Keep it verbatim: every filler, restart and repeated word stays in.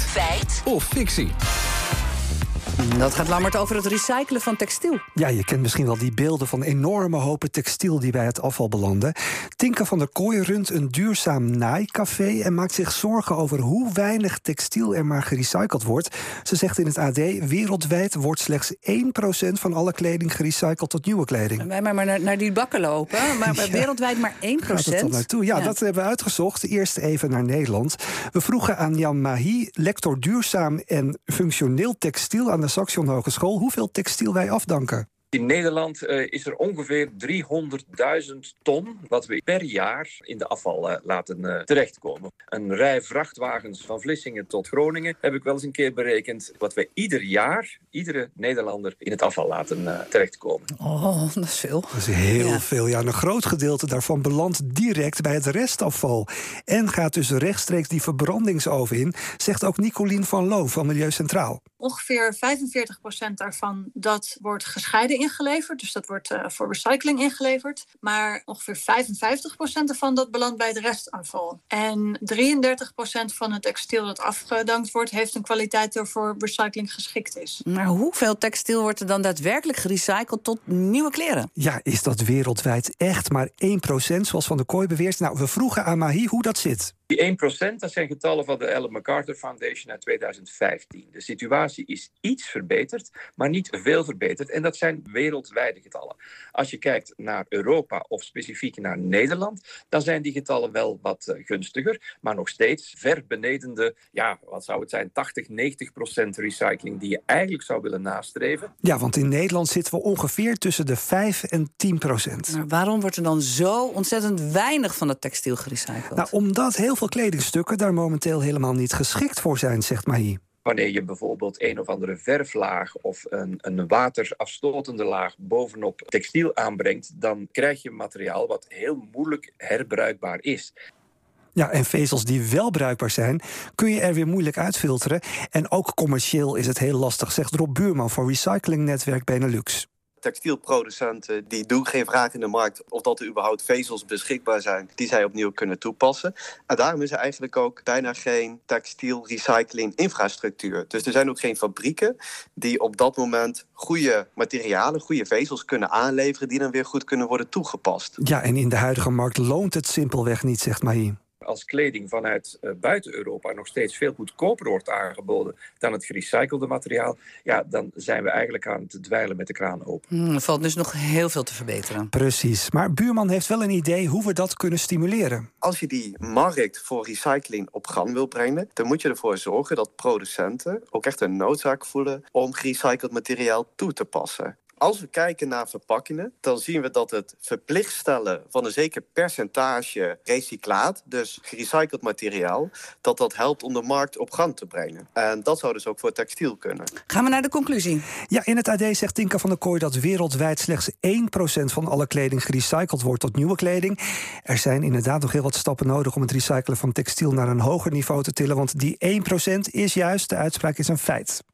Feit. Feit. Of fictie. Dat gaat Lammert over het recyclen van textiel. Ja, je kent misschien wel die beelden van enorme hopen textiel die bij het afval belanden. Tinka van der Kooij runt een duurzaam naaicafé en maakt zich zorgen over hoe weinig textiel er maar gerecycled wordt. Ze zegt in het A D, wereldwijd wordt slechts één procent van alle kleding gerecycled tot nieuwe kleding. Wij maar, maar naar, naar die bakken lopen, maar ja. Wereldwijd maar één procent. Gaat het dan naartoe? Ja, ja, dat hebben we uitgezocht. Eerst even naar Nederland. We vroegen aan Jan Mahieu, lector duurzaam en functioneel textiel aan de Actie Hogeschool, hoeveel textiel wij afdanken. In Nederland uh, is er ongeveer driehonderdduizend ton... wat we per jaar in de afval uh, laten uh, terechtkomen. Een rij vrachtwagens van Vlissingen tot Groningen heb ik wel eens een keer berekend wat we ieder jaar, iedere Nederlander in het afval laten uh, terechtkomen. Oh, dat is veel. Dat is heel ja. veel. Ja, een groot gedeelte daarvan belandt direct bij het restafval en gaat dus rechtstreeks die verbrandingsoven in, zegt ook Nicolien van Loof van Milieucentraal. Ongeveer vijfenveertig procent daarvan dat wordt gescheiden ingeleverd. Dus dat wordt uh, voor recycling ingeleverd. Maar ongeveer vijfenvijftig procent daarvan dat belandt bij het restafval. En drieëndertig procent van het textiel dat afgedankt wordt heeft een kwaliteit die voor recycling geschikt is. Maar hoeveel textiel wordt er dan daadwerkelijk gerecycled tot nieuwe kleren? Ja, is dat wereldwijd echt maar één procent zoals Van der Kooij beweert? Nou, we vroegen aan Mahi hoe dat zit. Die één procent, dat zijn getallen van de Ellen MacArthur Foundation uit tweeduizend vijftien. De situatie is iets verbeterd, maar niet veel verbeterd. En dat zijn wereldwijde getallen. Als je kijkt naar Europa of specifiek naar Nederland, dan zijn die getallen wel wat gunstiger. Maar nog steeds ver beneden de, ja, wat zou het zijn, tachtig, negentig procent recycling die je eigenlijk zou willen nastreven. Ja, want in Nederland zitten we ongeveer tussen de vijf en tien procent. Maar waarom wordt er dan zo ontzettend weinig van het textiel gerecycled? Nou, omdat heel veel kledingstukken daar momenteel helemaal niet geschikt voor zijn, zegt Marie. Wanneer je bijvoorbeeld een of andere verflaag of een, een waterafstotende laag bovenop textiel aanbrengt, dan krijg je materiaal wat heel moeilijk herbruikbaar is. Ja, en vezels die wel bruikbaar zijn, kun je er weer moeilijk uitfilteren. En ook commercieel is het heel lastig, zegt Rob Buurman van Recycling Netwerk Benelux. Textielproducenten die doen geen vraag in de markt of dat er überhaupt vezels beschikbaar zijn die zij opnieuw kunnen toepassen. En daarom is er eigenlijk ook bijna geen textielrecycling-infrastructuur. Dus er zijn ook geen fabrieken die op dat moment goede materialen, goede vezels kunnen aanleveren die dan weer goed kunnen worden toegepast. Ja, en in de huidige markt loont het simpelweg niet, zegt Marie. Als kleding vanuit uh, buiten Europa nog steeds veel goedkoper wordt aangeboden dan het gerecyclede materiaal, ja, dan zijn we eigenlijk aan het dweilen met de kraan open. Mm, er valt dus nog heel veel te verbeteren. Precies, maar Buurman heeft wel een idee hoe we dat kunnen stimuleren. Als je die markt voor recycling op gang wil brengen, dan moet je ervoor zorgen dat producenten ook echt een noodzaak voelen om gerecycled materiaal toe te passen. Als we kijken naar verpakkingen, dan zien we dat het verplicht stellen van een zeker percentage recyclaat, dus gerecycled materiaal, dat dat helpt om de markt op gang te brengen. En dat zou dus ook voor textiel kunnen. Gaan we naar de conclusie. Ja, in het A D zegt Tinka van der Kooij dat wereldwijd slechts één procent van alle kleding gerecycled wordt tot nieuwe kleding. Er zijn inderdaad nog heel wat stappen nodig om het recyclen van textiel naar een hoger niveau te tillen, want die één procent is juist, de uitspraak is een feit.